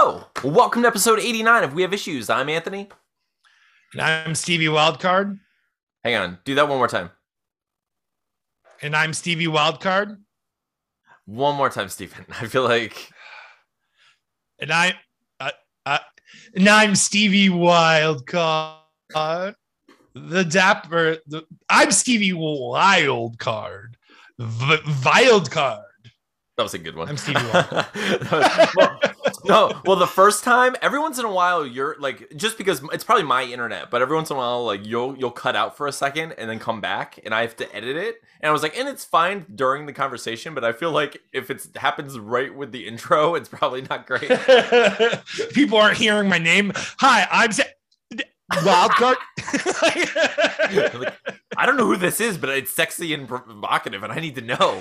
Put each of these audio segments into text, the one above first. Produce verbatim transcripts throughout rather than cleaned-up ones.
Hello! Welcome to episode eighty-nine of We Have Issues. I'm Anthony. And I'm Stevie Wildcard. Hang on. Do that one more time. And I'm Stevie Wildcard. One more time, Stephen. I feel like... And I... Uh, uh, and I'm Stevie Wildcard. The dapper... The, I'm Stevie Wildcard. V- Wildcard. That was a good one. I'm Stevie Wildcard. well, no, well, the first time, every once in a while, you're like, just because it's probably my internet, but every once in a while, like you'll you'll cut out for a second and then come back, and I have to edit it. And I was like, and it's fine during the conversation, but I feel like if it happens right with the intro, it's probably not great. People aren't hearing my name. Hi, I'm Sa- Wildcard. Like, I don't know who this is, but it's sexy and provocative, and I need to know.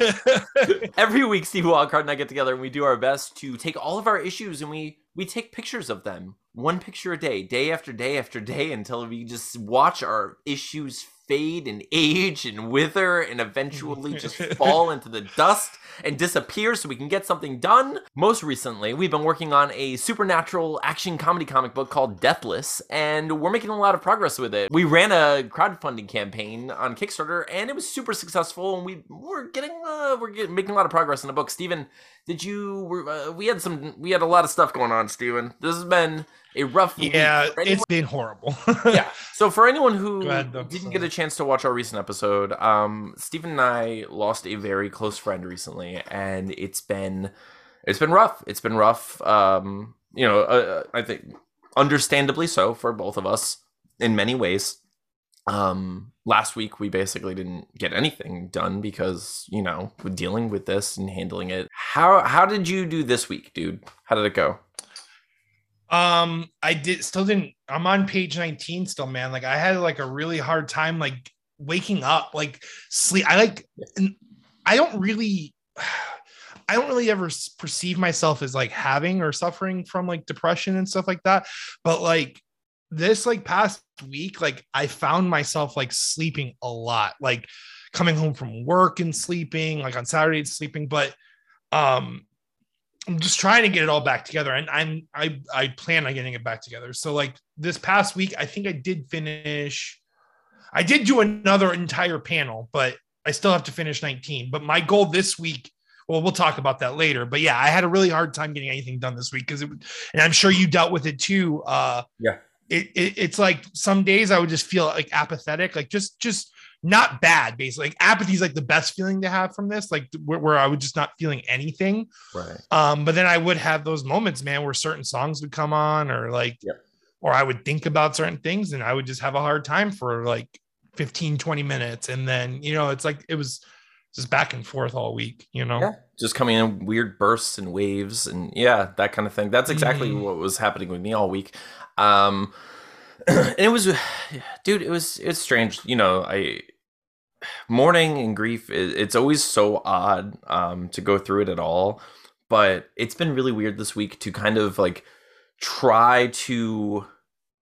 Every week, Steve Wildcard and I get together, and we do our best to take all of our issues, and we we take pictures of them, one picture a day, day after day after day, until we just watch our issues fade and age and wither and eventually just fall into the dust and disappear so we can get something done. Most recently, we've been working on a supernatural action comedy comic book called Deathless, and we're making a lot of progress with it. We ran a crowdfunding campaign on Kickstarter, and it was super successful, and we were getting, uh, we're getting, making a lot of progress in the book. Steven, did you, were, uh, we had some, we had a lot of stuff going on, Steven. This has been a rough yeah, week. Yeah, it's been horrible. Yeah. So for anyone who Glad didn't get a chance to watch our recent episode, um Stephen and I lost a very close friend recently, and it's been it's been rough it's been rough um you know uh, I think understandably so for both of us in many ways. Um last week we basically didn't get anything done because, you know, we're dealing with this and handling it. How how did you do this week, dude? How did it go? Um, I did still didn't, I'm on page nineteen still, man. Like I had like a really hard time, like waking up, like sleep. I like, I don't really, I don't really ever perceive myself as like having or suffering from like depression and stuff like that. But like this, like past week, like I found myself like sleeping a lot, like coming home from work and sleeping, like on Saturday sleeping. But, um, I'm just trying to get it all back together, and I'm I I plan on getting it back together. So like this past week, I think I did finish. I did do another entire panel, but I still have to finish nineteen. But my goal this week, well, we'll talk about that later. But yeah, I had a really hard time getting anything done this week because it, and I'm sure you dealt with it too. Uh, yeah, it, it it's like some days I would just feel like apathetic, like just just not bad, basically. Like apathy is like the best feeling to have from this, like where, where I was just not feeling anything. Right. Um, but then I would have those moments, man, where certain songs would come on, or like, yep. or I would think about certain things, and I would just have a hard time for like fifteen, twenty minutes. And then, you know, it's like, it was just back and forth all week, you know, yeah. just coming in weird bursts and waves and yeah, that kind of thing. That's exactly mm. what was happening with me all week. Um, And it was, dude, it was, it's strange. You know, I, mourning and grief, it's always so odd um, to go through it at all. But it's been really weird this week to kind of like try to,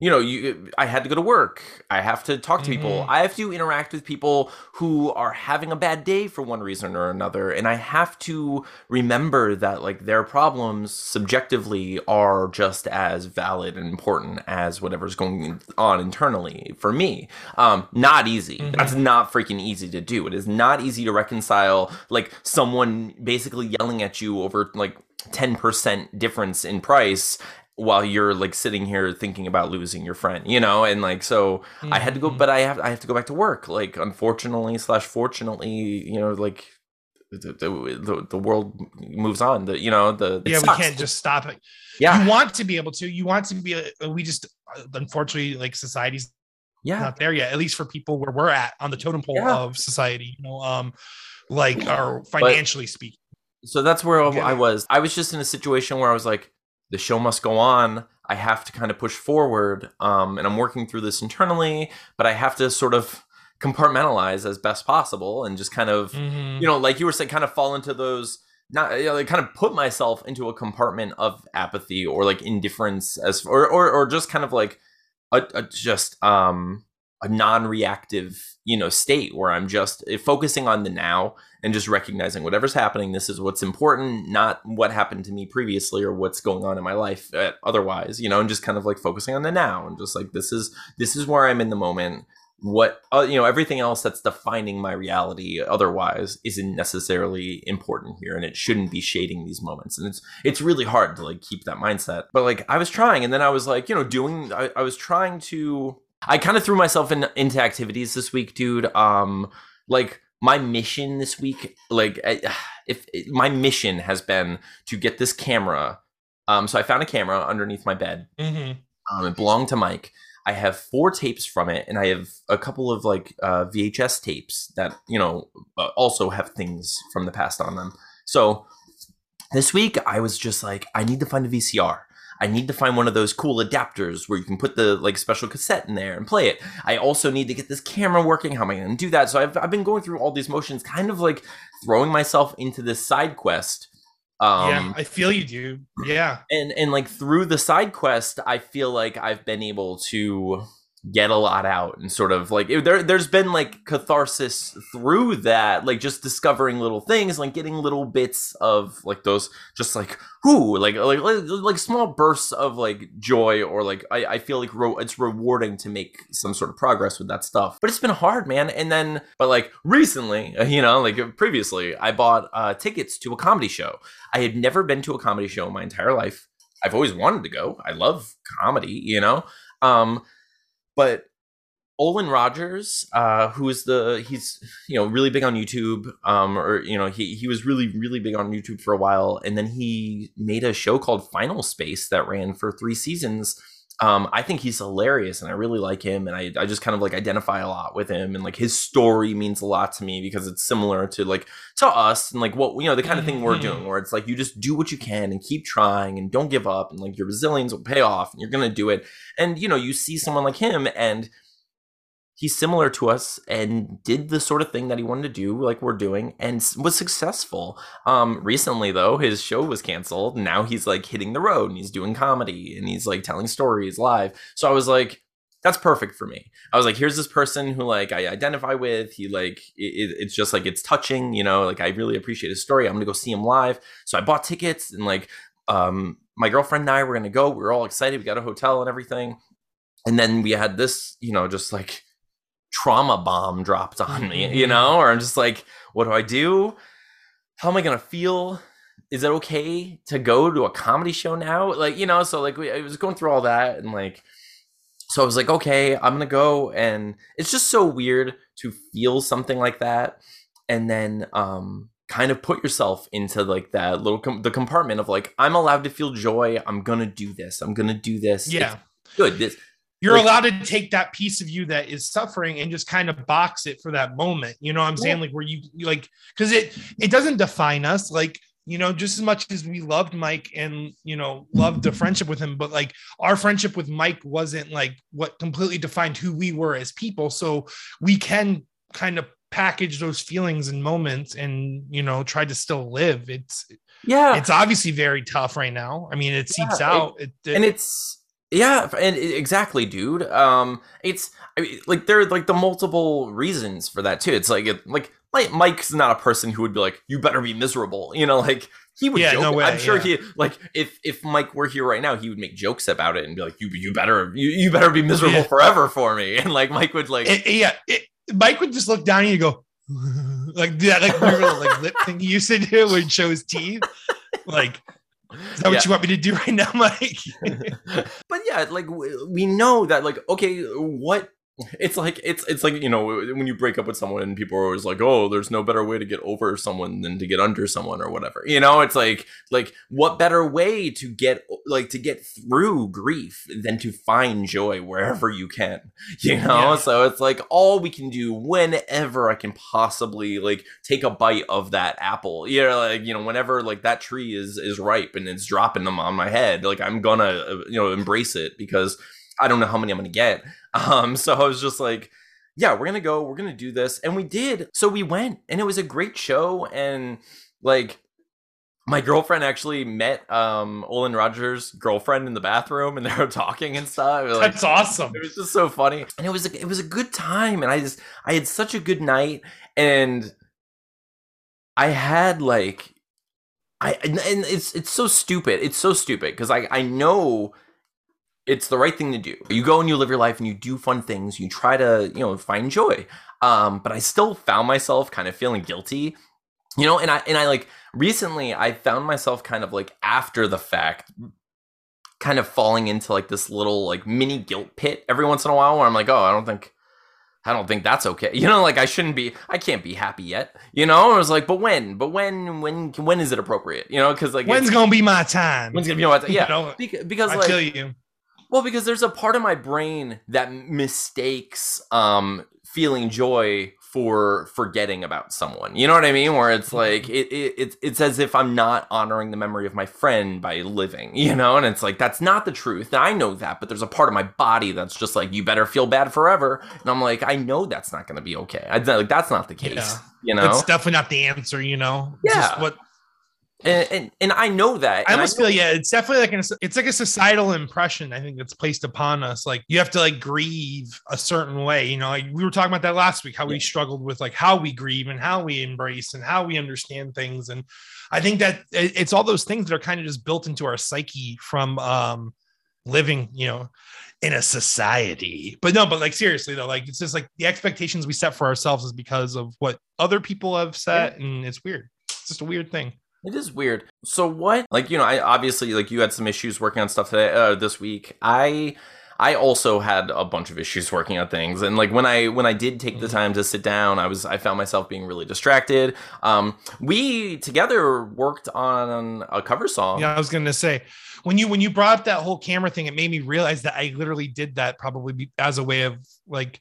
you know, you, I had to go to work. I have to talk to mm-hmm. people. I have to interact with people who are having a bad day for one reason or another. And I have to remember that like their problems subjectively are just as valid and important as whatever's going on internally for me. Um, not easy. Mm-hmm. That's not freaking easy to do. It is not easy to reconcile like someone basically yelling at you over like ten percent difference in price while you're like sitting here thinking about losing your friend, you know, and like so mm-hmm. I had to go, but I have I have to go back to work. Like, unfortunately slash fortunately, you know, like the the, the world moves on. The you know the yeah we can't just stop it. Yeah, you want to be able to. You want to be. A, we just unfortunately like society's yeah not there yet. At least for people where we're at on the totem pole yeah. of society, you know, um, like or financially but, speaking. So that's where okay. I was. I was just in a situation where I was like, the show must go on. I have to kind of push forward. Um, and I'm working through this internally, but I have to sort of compartmentalize as best possible and just kind of, mm-hmm. you know, like you were saying, kind of fall into those, not, you know, like kind of put myself into a compartment of apathy or like indifference as, or, or, or just kind of like a, a just, um, a non-reactive, you know, state where I'm just focusing on the now and just recognizing whatever's happening. This is what's important, not what happened to me previously or what's going on in my life otherwise, you know, and just kind of like focusing on the now and just like, this is, this is where I'm in the moment. What, uh, you know, everything else that's defining my reality otherwise isn't necessarily important here, and it shouldn't be shading these moments. And it's, it's really hard to like keep that mindset, but like I was trying, and then I was like, you know, doing, I, I was trying to, I kind of threw myself in, into activities this week, dude. Um, like my mission this week, like I, if, if my mission has been to get this camera. Um, so I found a camera underneath my bed. Mm-hmm. Um, it belonged to Mike. I have four tapes from it, and I have a couple of like uh, V H S tapes that, you know, uh, also have things from the past on them. So this week I was just like, I need to find a V C R. I need to find one of those cool adapters where you can put the like special cassette in there and play it. I also need to get this camera working. How am I going to do that? So I've, I've been going through all these motions, kind of like throwing myself into this side quest. Um, yeah, I feel you, dude. Yeah. And, and like through the side quest, I feel like I've been able to get a lot out, and sort of like it, there, there's been like catharsis through that, like just discovering little things, like getting little bits of like those, just like whoo, like, like like like small bursts of like joy, or like I, I feel like re- it's rewarding to make some sort of progress with that stuff. But it's been hard, man. And then, but like recently, you know, like previously, I bought uh, tickets to a comedy show. I had never been to a comedy show in my entire life. I've always wanted to go. I love comedy, you know. Um, But Olin Rogers, uh, who is the, he's, you know, really big on YouTube, um, or, you know, he, he was really, really big on YouTube for a while. And then he made a show called Final Space that ran for three seasons. Um, I think he's hilarious, and I really like him. And I, I just kind of like identify a lot with him. And like his story means a lot to me because it's similar to like to us, and like what, you know, the kind of thing we're doing, where it's like you just do what you can and keep trying and don't give up. And like your resilience will pay off, and you're going to do it. And, you know, you see someone like him, and he's similar to us and did the sort of thing that he wanted to do, like we're doing, and was successful. Um, recently, though, his show was canceled. Now he's like hitting the road, and he's doing comedy, and he's like telling stories live. So I was like, that's perfect for me. I was like, here's this person who like I identify with. He like, it, it's just like, it's touching, you know, like I really appreciate his story. I'm going to go see him live. So I bought tickets, and like um, my girlfriend and I were going to go. We were all excited. We got a hotel and everything. And then we had this, you know, just like, trauma bomb dropped on me, you know, or I'm just like, what do I do? How am I gonna feel? Is it okay to go to a comedy show now? Like, you know, so like we, I was going through all that, and like, so I was like, okay, I'm gonna go. And it's just so weird to feel something like that, and then um kind of put yourself into like that little com- the compartment of like, I'm allowed to feel joy. I'm gonna do this. I'm gonna do this. Yeah, it's good. This. You're allowed to take that piece of you that is suffering and just kind of box it for that moment. You know what I'm saying? Like where you, you like, cause it, it doesn't define us. Like, you know, just as much as we loved Mike and, you know, loved the friendship with him, but like our friendship with Mike wasn't like what completely defined who we were as people. So we can kind of package those feelings and moments and, you know, try to still live. It's, yeah, it's obviously very tough right now. I mean, it seeps yeah, out. It, it, it, and it's, yeah, and exactly, dude. Um, it's I mean, like there are like the multiple reasons for that too. It's like it, like Mike's not a person who would be like, you better be miserable, you know. Like he would, yeah, joke. No way, I'm sure yeah. he like if if Mike were here right now, he would make jokes about it and be like, you you better you, you better be miserable yeah. forever for me. And like Mike would like it, yeah, it, Mike would just look down and he'd go like that, like weird little, like lip thing he used to do when he shows teeth, like. Is that what yeah. you want me to do right now, Mike? But yeah, like we know that, like, okay, what it's like, it's it's like, you know, when you break up with someone and people are always like, oh, there's no better way to get over someone than to get under someone or whatever. You know, it's like, like what better way to get like to get through grief than to find joy wherever you can, you know? Yeah. So it's like all we can do whenever I can possibly like take a bite of that apple, you know, like, you know, whenever like that tree is, is ripe and it's dropping them on my head, like I'm gonna, you know, embrace it because I don't know how many I'm going to get. Um, so I was just like, yeah, we're going to go. We're going to do this. And we did. So we went, and it was a great show. And like, my girlfriend actually met um, Olin Rogers' girlfriend in the bathroom, and they were talking and stuff. Like, that's awesome. It was just so funny, and it was a, it was a good time, and I just I had such a good night, and I had like I and it's it's so stupid. It's so stupid because I I know it's the right thing to do. You go and you live your life and you do fun things. You try to you know find joy, um, but I still found myself kind of feeling guilty. You know, and I and I like recently I found myself kind of like after the fact kind of falling into like this little like mini guilt pit every once in a while where I'm like, oh, I don't think I don't think that's okay. You know, like I shouldn't be I can't be happy yet. You know, I was like, but when? But when when when is it appropriate? You know, because like when's gonna be my time? When's gonna be my time? Yeah. You know, because I like, kill you. Well, because there's a part of my brain that mistakes um feeling joy for forgetting about someone, you know what I mean? Where it's like it, it it's it's as if I'm not honoring the memory of my friend by living, you know. And it's like that's not the truth. And I know that, but there's a part of my body that's just like you better feel bad forever. And I'm like, I know that's not going to be okay. I like that's not the case, yeah. You know. That's definitely not the answer, you know. It's yeah. Just what and, and and I know that. I almost I feel yeah. It's definitely like an, it's like a societal impression I think that's placed upon us. Like you have to like grieve a certain way. You know, like we were talking about that last week, how yeah. we struggled with like how we grieve and how we embrace and how we understand things. And I think that it's all those things that are kind of just built into our psyche from um, living, you know, in a society. But no, but like seriously though, like it's just like the expectations we set for ourselves is because of what other people have set, yeah. and it's weird. It's just a weird thing. It is weird. So what, like, you know, I obviously, like, you had some issues working on stuff today, uh, this week. I, I also had a bunch of issues working on things. And like, when I, when I did take the time to sit down, I was, I found myself being really distracted. Um, we together worked on a cover song. Yeah, I was going to say, when you, when you brought up that whole camera thing, it made me realize that I literally did that probably as a way of like,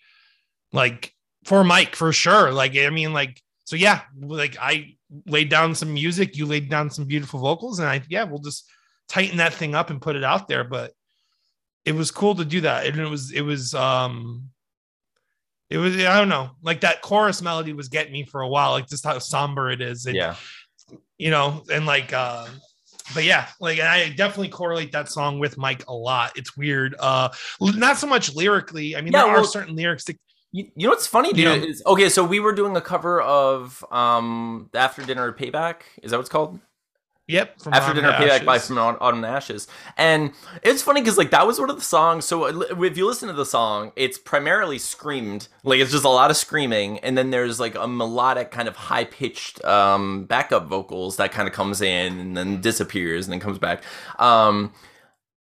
like for Mike, for sure. Like, I mean, like, so yeah, like I laid down some music, you laid down some beautiful vocals, and I, yeah, we'll just tighten that thing up and put it out there. But it was cool to do that. And it was, it was, um, it was, I don't know, like that chorus melody was getting me for a while, like just how somber it is. And, yeah. You know, and like, uh, but yeah, like, and I definitely correlate that song with Mike a lot. It's weird. Uh, not so much lyrically. I mean, yeah, there well- are certain lyrics that, You, you know what's funny, dude? Yeah. Is, okay, so we were doing a cover of um, After Dinner Payback. Is that what it's called? Yep. From After Dinner Payback by From Autumn to Ashes. And it's funny because like that was one of the songs. So if you listen to the song, it's primarily screamed. Like it's just a lot of screaming. And then there's like a melodic kind of high-pitched um, backup vocals that kind of comes in and then disappears and then comes back. Um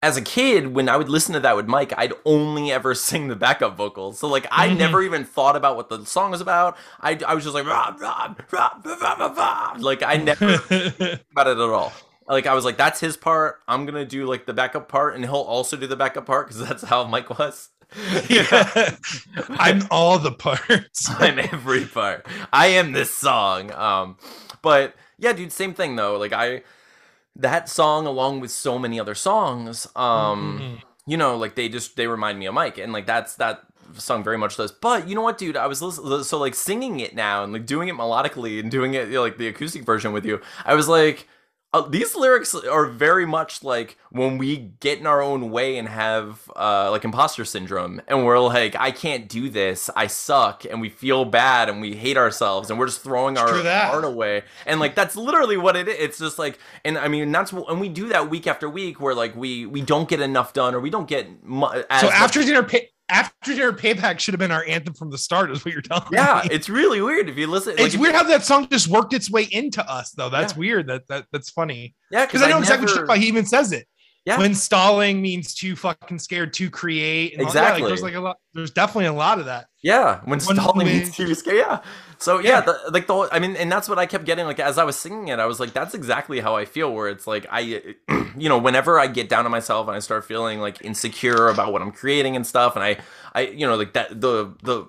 As a kid, when I would listen to that with Mike, I'd only ever sing the backup vocals. So, like, I mm-hmm. never even thought about what the song was about. I, I was just like, rah, rah, rah, rah, rah, rah. Like, I never thought about it at all. Like, I was like, that's his part. I'm going to do, like, the backup part, and he'll also do the backup part because that's how Mike was. Yeah. I'm all the parts. I'm every part. I am this song. Um, But, yeah, dude, same thing, though. Like, I... that song, along with so many other songs, um, mm-hmm. you know, like they just they remind me of Mike, and like that's that song very much does. But you know what, dude, I was listening, so like singing it now and like doing it melodically and doing it you know, like the acoustic version with you. I was like, uh, these lyrics are very much like when we get in our own way and have uh, like imposter syndrome, and we're like, I can't do this, I suck, and we feel bad and we hate ourselves, and we're just throwing our art away, and like that's literally what it is. It's just like, and I mean that's and we do that week after week, where like we we don't get enough done, or we don't get mu- as so after much- dinner. Pay- After Dinner Payback should have been our anthem from the start, is what you're telling yeah, me. Yeah, it's really weird if you listen. Like, it's weird how that song just worked its way into us, though. That's yeah. weird. That that that's funny. Yeah, because I know I exactly never... why he even says it. Yeah. When stalling means too fucking scared to create. And exactly. All, yeah, like, there's like a lot. There's definitely a lot of that. Yeah. When, when stalling we... means too scared. Yeah. So yeah, yeah. The, like the whole, I mean, and that's what I kept getting. Like as I was singing it, I was like, that's exactly how I feel. Where it's like I, you know, whenever I get down on myself and I start feeling like insecure about what I'm creating and stuff, and I, I, you know, like that the the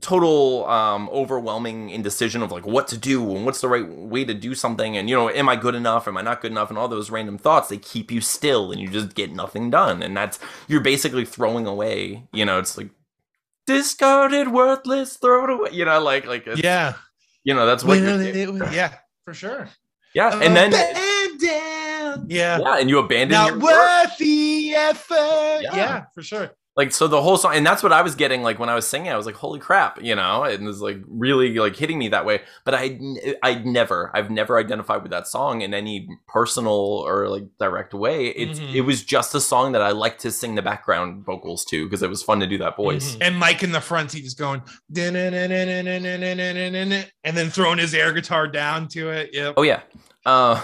total um, overwhelming indecision of like what to do and what's the right way to do something, and you know, am I good enough? Am I not good enough? And all those random thoughts, they keep you still, and you just get nothing done. And that's you're basically throwing away. You know, it's like. Discarded, worthless, throw it away. You know, like, like, yeah, you know, that's what. It, it, yeah, for sure. Yeah, and then down. Yeah. Yeah, and you abandon not your worth the effort. Yeah. Yeah, for sure. Like, so the whole song, and that's what I was getting, like, when I was singing, I was like, holy crap, you know? And it was, like, really, like, hitting me that way. But I, I never, I've never identified with that song in any personal or, like, direct way. It's, mm-hmm. It was just a song that I liked to sing the background vocals to because it was fun to do that voice. Mm-hmm. And Mike in the front seat is going, and then throwing his air guitar down to it. Yep. Oh, yeah. Uh,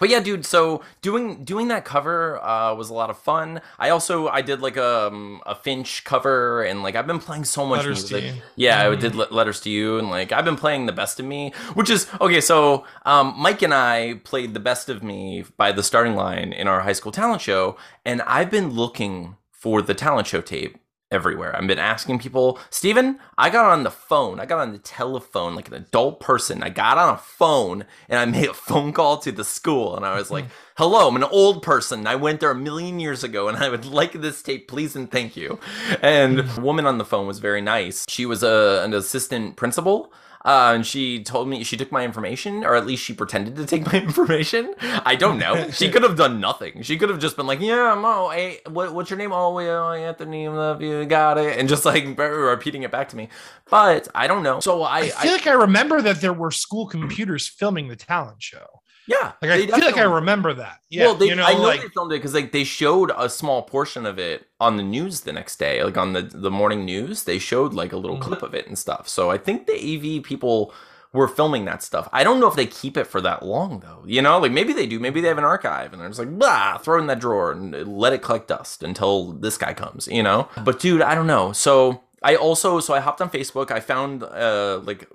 but yeah, dude, so doing doing that cover uh, was a lot of fun. I also, I did like a, um, a Finch cover, and like I've been playing so much Letters music. To you. Yeah, mm. I did le- Letters to You, and like I've been playing The Best of Me, which is, okay, so um, Mike and I played The Best of Me by The Starting Line in our high school talent show, and I've been looking for the talent show tape everywhere. I've been asking people, Steven, I got on the phone. I got on the telephone like an adult person. I got on a phone and I made a phone call to the school. And I was like, hello, I'm an old person. I went there a million years ago and I would like this tape, please and thank you. And a woman on the phone was very nice. She was a, an assistant principal. Uh, and she told me she took my information, or at least she pretended to take my information. I don't know. She could have done nothing. She could have just been like, yeah, I'm all, hey, what, what's your name? Oh, yeah, Anthony, I love you, got it. And just like repeating it back to me. But I don't know. So I, I feel I, like I remember that there were school computers filming the talent show. Yeah, like I feel like I remember that. Yeah, well, they, you know, I know like, they filmed it because like they showed a small portion of it on the news the next day, like on the, the morning news. They showed like a little mm-hmm. clip of it and stuff. So I think the A V people were filming that stuff. I don't know if they keep it for that long though. You know, like maybe they do. Maybe they have an archive and they're just like, blah, throw it in that drawer and let it collect dust until this guy comes. You know, but dude, I don't know. So. I also, so I hopped on Facebook, I found uh, like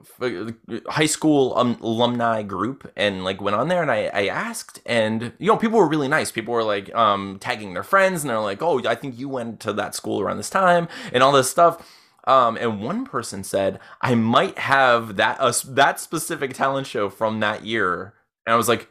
high school um, alumni group and like went on there and I, I asked and, you know, people were really nice. People were like um, tagging their friends and they're like, oh, I think you went to that school around this time and all this stuff. Um, and one person said, I might have that uh, that specific talent show from that year. And I was like,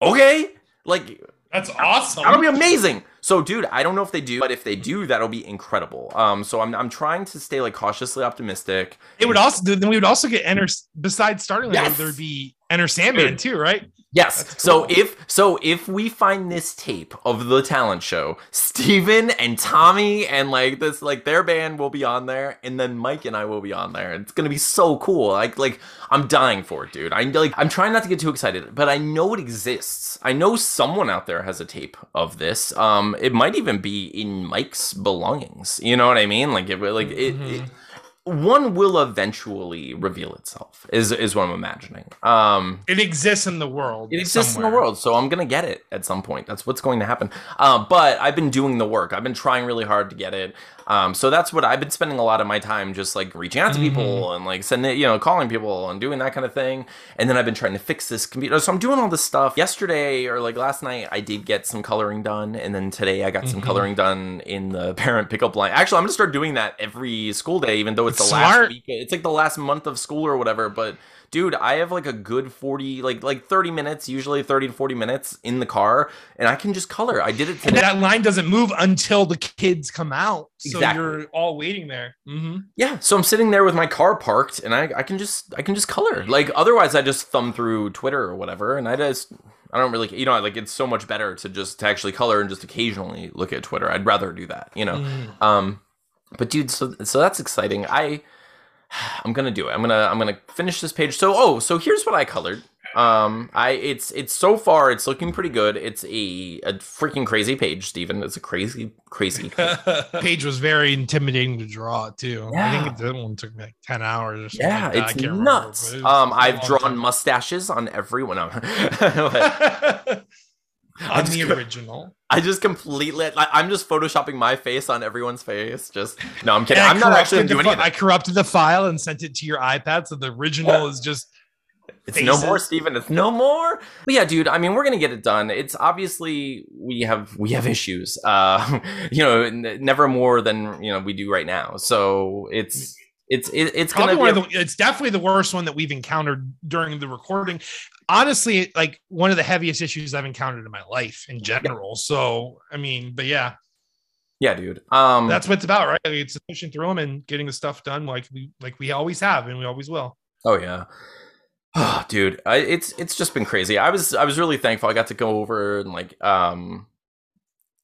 okay, like... That's awesome. That'll be amazing. So, dude, I don't know if they do, but if they do, that'll be incredible. Um, so I'm I'm trying to stay like cautiously optimistic. It would also then we would also get Enter besides Starting Line, yes. There would be Enter Sandman too, right? Yes. Cool. So if so if we find this tape of the talent show, Steven and Tommy and like this like their band will be on there, and then Mike and I will be on there. It's gonna be so cool. Like like I'm dying for it, dude. I'm like I'm trying not to get too excited, but I know it exists. I know someone out there has a tape of this. Um, it might even be in Mike's belongings. You know what I mean? Like it like it. Mm-hmm. it One will eventually reveal itself, is is what I'm imagining. Um, it exists in the world. It exists somewhere. in the world, so I'm going to get it at some point. That's what's going to happen. Uh, but I've been doing the work. I've been trying really hard to get it. Um, so that's what I've been spending a lot of my time just, like, reaching out to mm-hmm. people and, like, sending, you know, calling people and doing that kind of thing. And then I've been trying to fix this computer. So I'm doing all this stuff. Yesterday or, like, last night, I did get some coloring done. And then today I got mm-hmm. some coloring done in the parent pickup line. Actually, I'm going to start doing that every school day, even though it's The Smart. last week, it's like the last month of school or whatever, but dude, I have like a good forty, like like thirty minutes, usually thirty to forty minutes in the car, and I can just color. I did it today. And that line doesn't move until the kids come out, so exactly. You're all waiting there. Mm-hmm. Yeah, so I'm sitting there with my car parked, and I, I can just I can just color. Like otherwise, I just thumb through Twitter or whatever, and I just I don't really, you know, like it's so much better to just to actually color and just occasionally look at Twitter. I'd rather do that, you know. Mm. Um. But dude, so so that's exciting. I I'm gonna do it. I'm gonna I'm gonna finish this page. So oh, so here's what I colored. Um, I it's it's so far it's looking pretty good. It's a a freaking crazy page, Steven. It's a crazy crazy page. Page was very intimidating to draw too. Yeah. I think that one took me like ten hours. Or something yeah, like that. It's I nuts. Remember, it um, I've drawn time. mustaches on everyone. but, on the just, original I just completely like, I'm just photoshopping my face on everyone's face just no I'm kidding I'm not actually doing fi- anything I corrupted the file and sent it to your iPad so the original yeah. is just it's faces. No more Steven it's no more but yeah dude I mean we're gonna get it done it's obviously we have we have issues uh you know n- never more than you know we do right now so it's it's it, it's gonna be one a- of the, it's definitely the worst one that we've encountered during the recording. Honestly, like one of the heaviest issues I've encountered in my life in general. So, I mean, but yeah. Yeah, dude. Um, That's what it's about, right? It's pushing through them and getting the stuff done like we like we always have and we always will. Oh, yeah. Oh, dude, I, it's it's just been crazy. I was I was really thankful I got to go over and like um,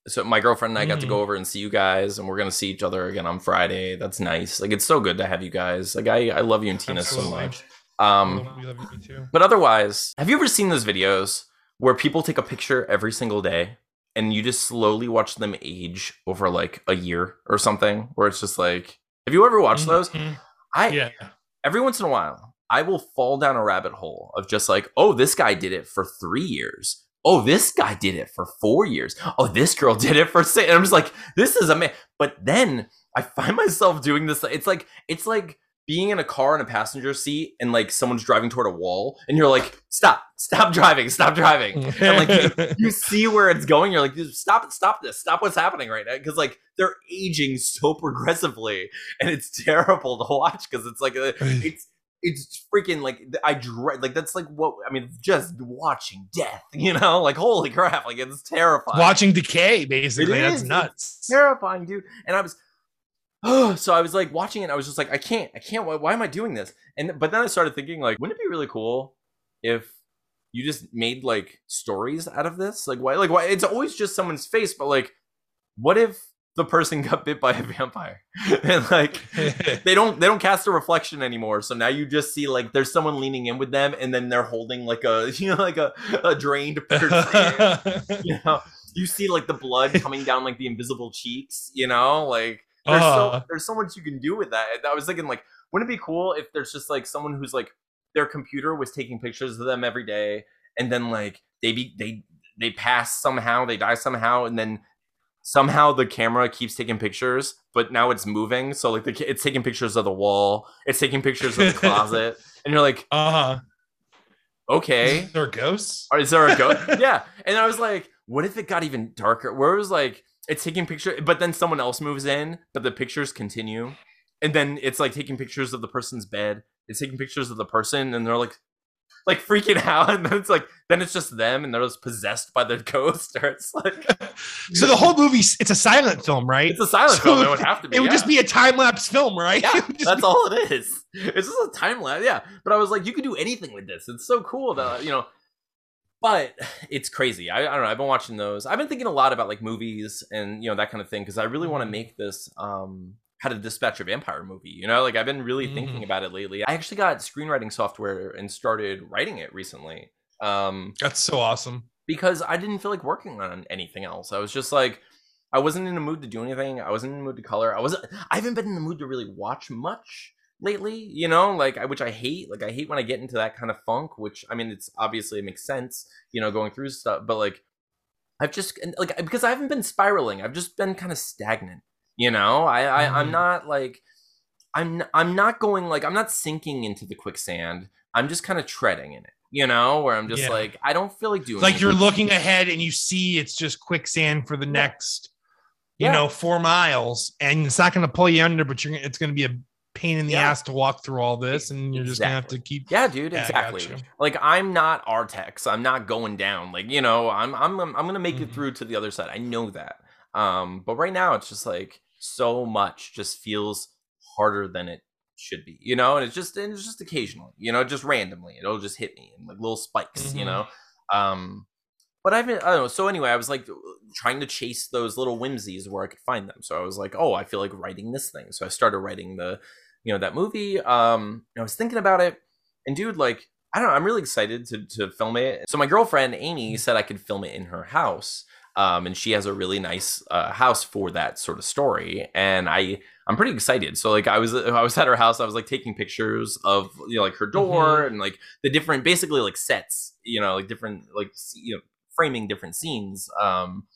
so my girlfriend and I mm. got to go over and see you guys, and we're gonna see each other again on Friday. That's nice. Like it's so good to have you guys. Like I, I love you and Tina Absolutely. so much. Um, we love you too. But otherwise, have you ever seen those videos where people take a picture every single day and you just slowly watch them age over like a year or something? Where it's just like, have you ever watched those? Mm-hmm. I yeah. Every once in a while, I will fall down a rabbit hole of just like, oh, this guy did it for three years. Oh, this guy did it for four years. Oh, this girl did it for six. And I'm just like, this is amazing. But then I find myself doing this. It's like, it's like being in a car in a passenger seat and like someone's driving toward a wall and you're like, stop, stop driving, stop driving. And like, you, you see where it's going. You're like, stop, stop this, stop what's happening right now. Cause like they're aging so progressively and it's terrible to watch. Cause it's like, it's, It's freaking like I dread like that's like what I mean just watching death, you know, like holy crap, like it's terrifying. Watching decay, basically. It that's is. nuts. It's terrifying, dude. And I was oh, so I was like watching it. And I was just like, I can't, I can't. Why, why am I doing this? And but then I started thinking, like, wouldn't it be really cool if you just made like stories out of this? Like why, like why? It's always just someone's face, but like, what if the person got bit by a vampire and like they don't they don't cast a reflection anymore, so now you just see like there's someone leaning in with them and then they're holding like a you know like a, a drained person. You know, you see like the blood coming down like the invisible cheeks, you know, like there's uh. so there's so much you can do with that. And I was thinking, like, wouldn't it be cool if there's just like someone who's like their computer was taking pictures of them every day and then like they be they they pass somehow, they die somehow, and then somehow the camera keeps taking pictures, but now it's moving. So like the, it's taking pictures of the wall, it's taking pictures of the closet, and you're like, uh huh, okay. Is there ghosts? Is there a ghost? Yeah. And I was like, what if it got even darker? Where it was like it's taking pictures, but then someone else moves in, but the pictures continue, and then it's like taking pictures of the person's bed. It's taking pictures of the person, and they're like, like freaking out, and then it's like then it's just them and they're just possessed by their ghost, or it's like so the whole movie, it's a silent film, right? It's a silent so film. It would have to be. It would yeah. just be a time-lapse film, right? Yeah, that's be- all it is. It's just a time-lapse, yeah. But I was like, you could do anything with this. It's so cool that, you know, but it's crazy. I, I don't know. I've been watching those. I've been thinking a lot about like movies and, you know, that kind of thing, because I really want to make this um How to Dispatch a Vampire movie, you know, like I've been really mm. thinking about it lately. I actually got screenwriting software and started writing it recently. Um, That's so awesome. Because I didn't feel like working on anything else. I was just like, I wasn't in a mood to do anything. I wasn't in the mood to color. I wasn't, I haven't been in the mood to really watch much lately, you know, like I, which I hate, like I hate when I get into that kind of funk, which I mean, it's obviously it makes sense, you know, going through stuff, but like, I've just like, because I haven't been spiraling. I've just been kind of stagnant. You know, I, I I'm not like I'm I'm not going like I'm not sinking into the quicksand. I'm just kind of treading in it, you know, where I'm just yeah. like I don't feel like doing like anything. You're looking ahead and you see it's just quicksand for the next, yeah. you know, four miles, and it's not going to pull you under, but you're it's going to be a pain in the yeah. ass to walk through all this, and you're exactly. just gonna have to keep yeah dude yeah, exactly like I'm not Artex, I'm not going down, like, you know, I'm I'm I'm gonna make mm-hmm. it through to the other side. I know that, um but right now it's just like so much just feels harder than it should be, you know, and it's just and it's just occasionally, you know, just randomly it'll just hit me in like little spikes, mm-hmm. you know, um but I've been, I don't know, so anyway I was like trying to chase those little whimsies where I could find them. So I was like, oh, I feel like writing this thing, so I started writing the, you know, that movie, um and I was thinking about it, and dude, like I don't know, I'm really excited to to film it. So my girlfriend Amy said I could film it in her house. Um, and she has a really nice uh, house for that sort of story, and I I'm pretty excited. So like I was I was at her house, I was like taking pictures of, you know, like her door mm-hmm. and like the different basically like sets, you know, like different like, you know, framing different scenes. Um,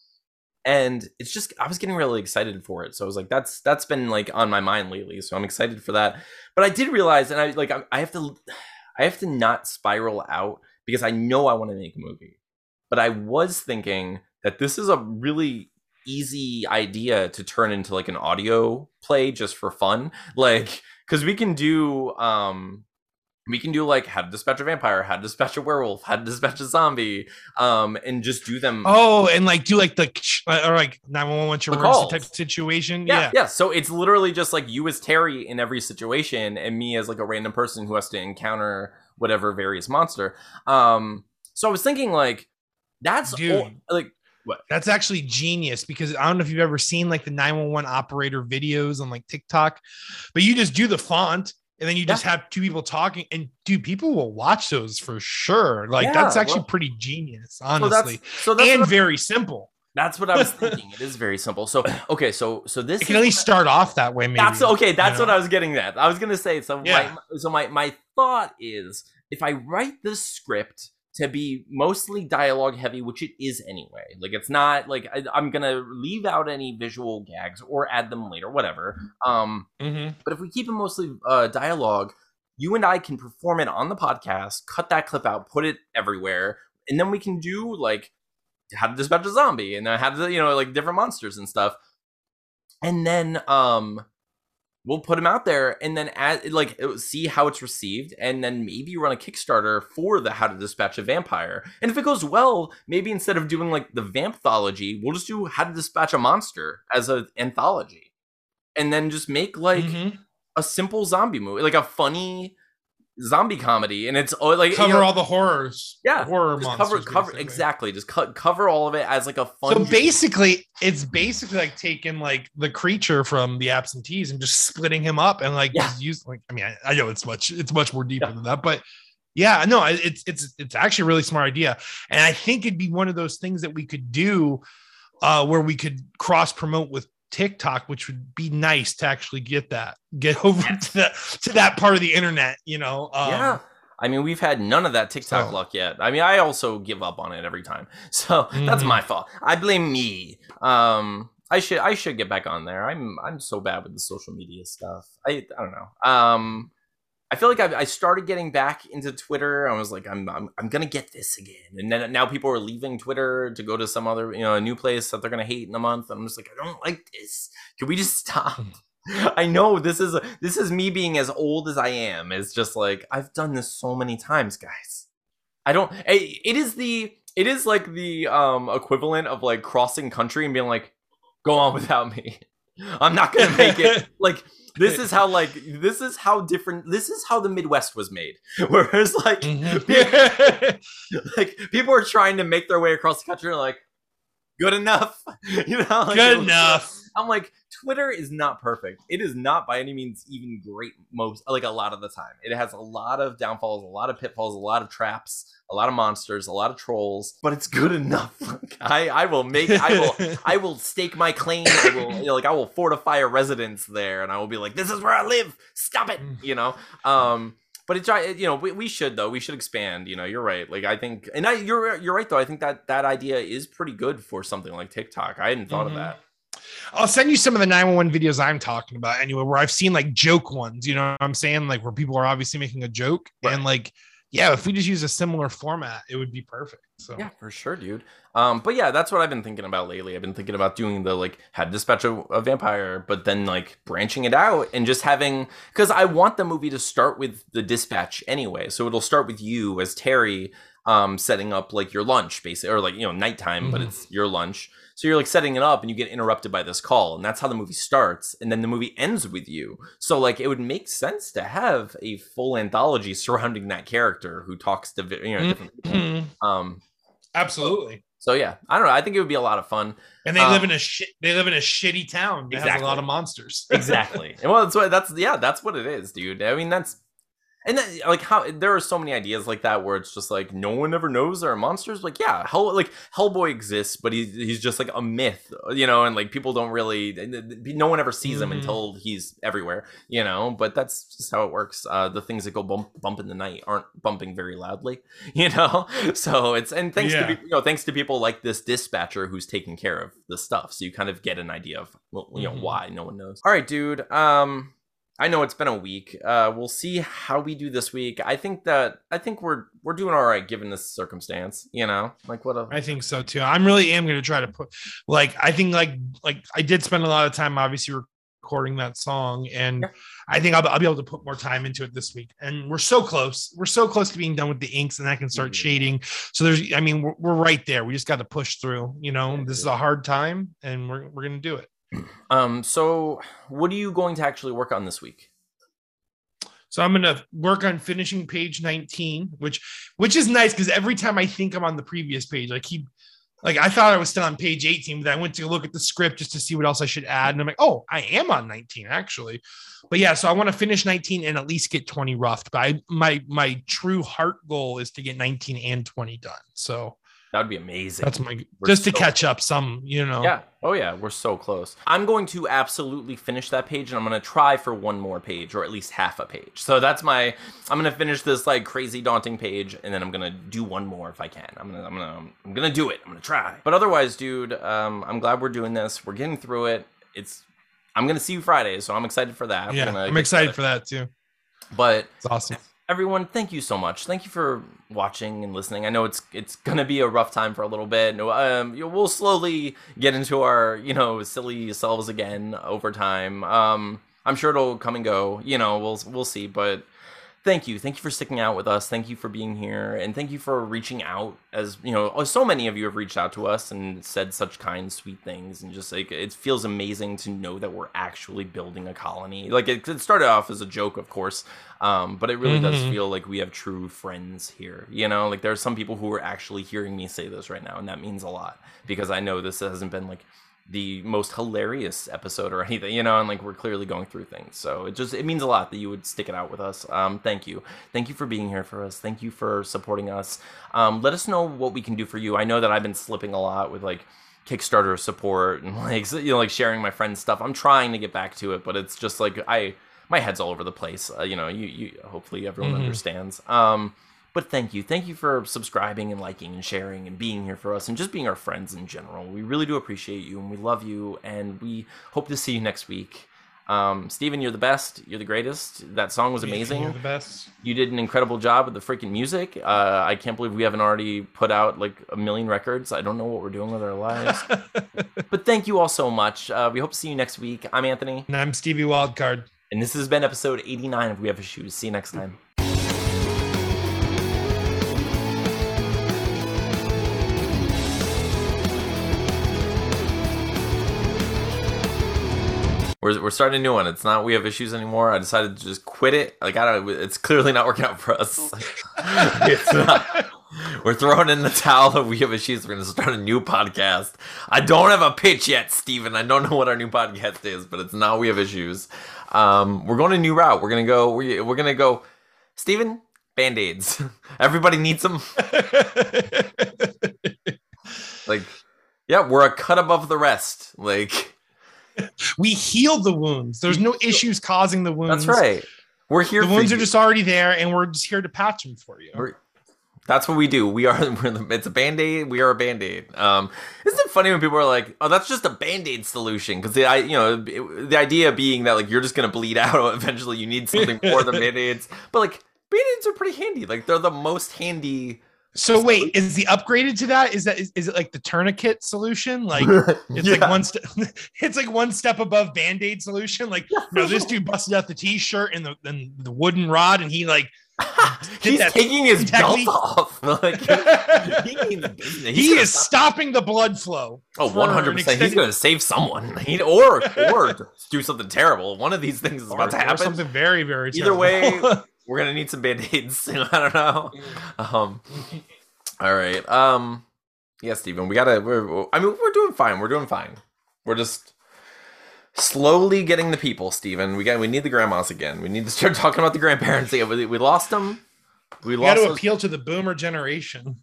and it's just I was getting really excited for it. So I was like, that's that's been like on my mind lately. So I'm excited for that. But I did realize, and I like I, I have to I have to not spiral out, because I know I want to make a movie, but I was thinking that this is a really easy idea to turn into like an audio play just for fun. Like, cause we can do, um, We can do like How to Dispatch a Vampire, How to Dispatch a Werewolf, How to Dispatch a Zombie, um, and just do them. Oh, and like do like the or like nine one one type of situation. Yeah, yeah, yeah. So it's literally just like you as Terry in every situation, and me as like a random person who has to encounter whatever various monster. Um, so I was thinking like that's Dude, all, like what? That's actually genius, because I don't know if you've ever seen like the nine one one operator videos on like TikTok, but you just do the font. And then you just yeah. have two people talking, and dude, people will watch those for sure. Like yeah, that's actually well, pretty genius, honestly. So that's, so that's and very simple. That's what I was thinking. It is very simple. So okay, so so this it can at least start off that way. Maybe that's okay. That's you know? what I was getting at. I was gonna say so. Yeah. My, so my my thought is, if I write this script to be mostly dialogue heavy, which it is anyway, like it's not like I, I'm gonna leave out any visual gags or add them later, whatever. Um, mm-hmm. But if we keep it mostly uh, dialogue, you and I can perform it on the podcast, cut that clip out, put it everywhere, and then we can do like how to dispatch a zombie and how to, you know, like different monsters and stuff, and then um. we'll put them out there, and then add, like see how it's received, and then maybe run a Kickstarter for the How to Dispatch a Vampire. And if it goes well, maybe instead of doing like the Vampthology, we'll just do How to Dispatch a Monster as an anthology, and then just make like mm-hmm. a simple zombie movie, like a funny zombie comedy, and it's like cover you know, all the horrors, yeah, horror monsters, cover, cover basically. exactly, just co- cover all of it as like a fun. So basically, movie. it's basically like taking like the creature from The Absentees and just splitting him up and like yeah. just use like. I mean, I, I know it's much, it's much more deeper yeah. than that, but yeah, no, it's it's it's actually a really smart idea, and I think it'd be one of those things that we could do, uh, where we could cross promote with TikTok, which would be nice to actually get that get over to that to that part of the internet, you know. Um, yeah, I mean, we've had none of that TikTok so. luck yet. I mean, I also give up on it every time, so mm-hmm. that's my fault. I blame me. Um, I should I should get back on there. I'm I'm so bad with the social media stuff. I I don't know. Um, I feel like I, I started getting back into Twitter. I was like, I'm I'm I'm gonna get this again, and then now people are leaving Twitter to go to some other, you know, a new place that they're gonna hate in a month. I'm just like, I don't like this. Can we just stop? I know this is this is me being as old as I am. It's just like I've done this so many times, guys. I don't. It, it is the it is like the um equivalent of like crossing country and being like, go on without me. I'm not gonna make it. Like. This is how like this is how different this is how the Midwest was made. Whereas like people, like people are trying to make their way across the country and like good enough. You know, like, good enough. I'm like, Twitter is not perfect. It is not by any means even great most like a lot of the time. It has a lot of downfalls, a lot of pitfalls, a lot of traps, a lot of monsters, a lot of trolls, but it's good enough. I, I will make I will I will stake my claim. I will you know, like I will fortify a residence there, and I will be like, this is where I live. Stop it, you know. Um, but it's you know we, we should though we should expand. You know, you're right. Like I think, and I you're you're right though. I think that that idea is pretty good for something like TikTok. I hadn't thought mm-hmm. of that. I'll send you some of the nine one one videos I'm talking about anyway, where I've seen like joke ones, you know what I'm saying? Like where people are obviously making a joke right. and like, yeah, if we just use a similar format, it would be perfect. So yeah, for sure, dude. Um, but yeah, that's what I've been thinking about lately. I've been thinking about doing the like how to dispatch a, a vampire, but then like branching it out and just having, because I want the movie to start with the dispatch anyway. So it'll start with you as Terry um, setting up like your lunch basically, or like, you know, nighttime, mm-hmm. but it's your lunch. So you're like setting it up and you get interrupted by this call, and that's how the movie starts. And then the movie ends with you. So like, it would make sense to have a full anthology surrounding that character who talks to, you know, different mm-hmm. um, absolutely. So, so yeah, I don't know. I think it would be a lot of fun. And they um, live in a shit, they live in a shitty town. That exactly. has a lot of monsters. Exactly. And well, that's what that's, yeah, that's what it is, dude. I mean, that's, and then, like how there are so many ideas like that where it's just like no one ever knows there are monsters. Like yeah, Hell like Hellboy exists, but he's he's just like a myth, you know, and like people don't really, no one ever sees him mm-hmm. until he's everywhere, you know. But that's just how it works. Uh, the things that go bump bump in the night aren't bumping very loudly, you know. So it's and thanks yeah. to you know thanks to people like this dispatcher who's taking care of the stuff, so you kind of get an idea of well, you know mm-hmm. why no one knows. All right, dude. Um. I know it's been a week. Uh, we'll see how we do this week. I think that I think we're we're doing all right given this circumstance. You know, like what? A- I think so too. I'm really am going to try to put like I think like like I did spend a lot of time obviously recording that song. And yeah. I think I'll, I'll be able to put more time into it this week. And we're so close. We're so close to being done with the inks, and I can start mm-hmm. shading. So there's, I mean, we're, we're right there. We just got to push through, you know, mm-hmm. this is a hard time and we're, we're going to do it. Um, so what are you going to actually work on this week? So I'm going to work on finishing page nineteen, which, which is nice. Cause every time I think I'm on the previous page, I keep, like, I thought I was still on page eighteen, but I went to look at the script just to see what else I should add. And I'm like, oh, I am on nineteen actually. But yeah, so I want to finish nineteen and at least get twenty roughed. But I, my, my true heart goal is to get nineteen and twenty done. So that'd be amazing. That's my we're just so to catch up some, you know. Yeah. Oh yeah, we're so close. I'm going to absolutely finish that page, and I'm going to try for one more page, or at least half a page. So that's my. I'm going to finish this like crazy daunting page, and then I'm going to do one more if I can. I'm gonna, I'm gonna, I'm gonna do it. I'm gonna try. But otherwise, dude, um, I'm glad we're doing this. We're getting through it. It's. I'm gonna see you Friday, so I'm excited for that. Yeah, I'm excited for that too. But it's awesome. Everyone, thank you so much. Thank you for watching and listening. I know it's it's gonna be a rough time for a little bit. Um, we'll slowly get into our you know silly selves again over time. Um, I'm sure it'll come and go. You know, we'll we'll see. But thank you, thank you for sticking out with us. Thank you for being here, and thank you for reaching out. As you know, so many of you have reached out to us and said such kind, sweet things, and just like it feels amazing to know that we're actually building a colony. Like it, it started off as a joke, of course. Um, but it really mm-hmm. does feel like we have true friends here, you know, like there are some people who are actually hearing me say this right now. And that means a lot, because I know this hasn't been like the most hilarious episode or anything, you know, and like we're clearly going through things. So it just it means a lot that you would stick it out with us. Um, thank you. Thank you for being here for us. Thank you for supporting us. Um, let us know what we can do for you. I know that I've been slipping a lot with like Kickstarter support and like, you know, like sharing my friends' stuff. I'm trying to get back to it, but it's just like I... my head's all over the place. Uh, you know, you, you hopefully everyone mm-hmm. understands. Um, but thank you. Thank you for subscribing and liking and sharing and being here for us and just being our friends in general. We really do appreciate you, and we love you, and we hope to see you next week. Um, Stephen, you're the best. You're the greatest. That song was amazing. You're the best. You did an incredible job with the freaking music. Uh, I can't believe we haven't already put out like a million records. I don't know what we're doing with our lives. But thank you all so much. Uh, we hope to see you next week. I'm Anthony. And I'm Stevie Wildcard. And this has been episode eighty-nine of We Have Issues. See you next time. We're, we're starting a new one. It's not We Have Issues anymore. I decided to just quit it. Like, I don't, it's clearly not working out for us. It's not. We're throwing in the towel of We Have Issues. We're going to start a new podcast. I don't have a pitch yet, Steven. I don't know what our new podcast is, but it's not We Have Issues. Um, we're going a new route. We're going to go, we're, we're going to go, Steven, Band-aids. Everybody needs them. Like, yeah, we're a cut above the rest. Like, we heal the wounds. There's no issues causing the wounds. That's right. We're here. The wounds are just already there, and we're just here to patch them for you. We're, That's what we do. We are, we're the, it's a Band-Aid. We are a Band-Aid. Um, isn't it funny when people are like, oh, that's just a Band-Aid solution? Because the, you know, it, the idea being that like, you're just going to bleed out. Eventually you need something more than Band-Aids. But like Band-Aids are pretty handy. Like they're the most handy. So solution. Wait, is the upgraded to that? Is that, is, is it like the tourniquet solution? Like it's yeah. like one, st- it's like one step above Band-Aid solution. Like, you know, this dude busted out the t-shirt and the, and the wooden rod and he like, he's taking his technique. belt off. Like, he he, he is stop stopping the blood flow. Oh, one hundred percent. Extended... He's going to save someone. He, or or do something terrible. One of these things is or, about to happen. Something very, very terrible. Either way, we're going to need some Band-Aids. I don't know. Um, all right. Um, yeah, Stephen, we got to... We're, I mean, we're doing fine. We're doing fine. We're just... slowly getting the people, Steven. We got. We need the grandmas again. We need to start talking about the grandparents. Yeah, we, we lost them. We, we lost. Got to those. Appeal to the boomer generation.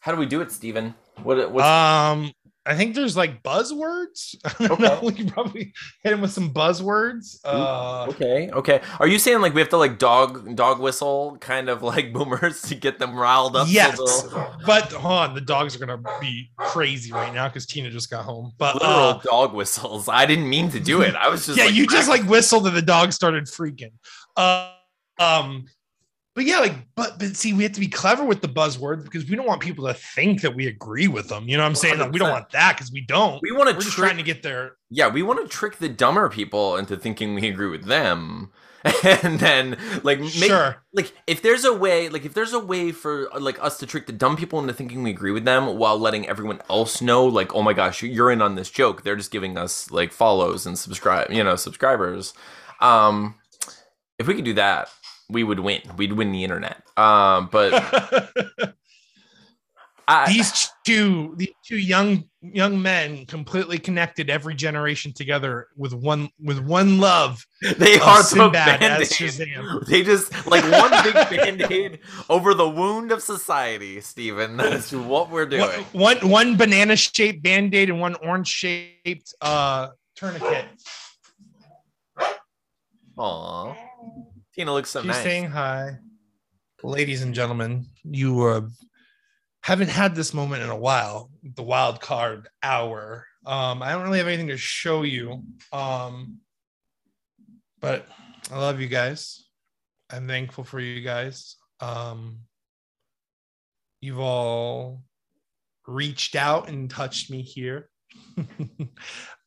How do we do it, Steven? What? What's... Um, I think there's like buzzwords. I don't okay. know. We can probably hit him with some buzzwords. Uh, okay. Okay. Are you saying like we have to like dog dog whistle kind of like boomers to get them riled up? Yes. Little... But hold on, the dogs are gonna be crazy right now because Tina just got home. But literal uh, dog whistles. I didn't mean to do it. I was just yeah. Like, you just like whistled and the dog started freaking. Uh, um. But yeah, like, but, but see, we have to be clever with the buzzwords because we don't want people to think that we agree with them. You know what I'm saying? Like, we don't want that because we don't. We want to. We're just trying to get there. Yeah, we want to trick the dumber people into thinking we agree with them, and then like, make, sure, like if there's a way, like if there's a way for like us to trick the dumb people into thinking we agree with them while letting everyone else know, like, oh my gosh, you're in on this joke. They're just giving us like follows and subscribe, you know, subscribers. Um, if we could do that, we would win. We'd win the internet. Um, but I, these two, these two young young men, completely connected every generation together with one with one love. They are the Band-Aid. They just like one big Band-Aid over the wound of society, Stephen. That's what we're doing. One one, one banana shaped Band-Aid and one orange shaped uh, tourniquet. Aww. Tina looks so She's nice. She's saying hi. Ladies and gentlemen, you uh, haven't had this moment in a while. The wild card hour. Um, I don't really have anything to show you. Um, but I love you guys. I'm thankful for you guys. Um, you've all reached out and touched me here.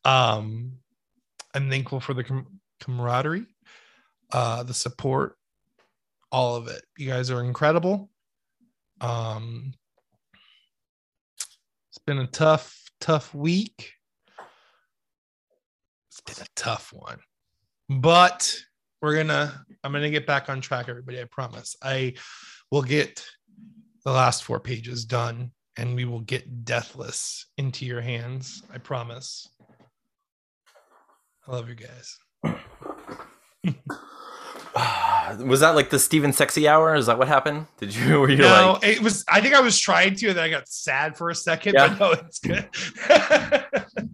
um, I'm thankful for the com- camaraderie. Uh, the support, all of it. You guys are incredible. Um, it's been a tough, tough week. It's been a tough one, but we're gonna. I'm gonna get back on track, everybody. I promise. I will get the last four pages done, and we will get Deathless into your hands. I promise. I love you guys. Was that like the Stephen Sexy Hour? Is that what happened? Did you? Were you no, like... it was. I think I was trying to, and then I got sad for a second. Yeah. But no, it's good.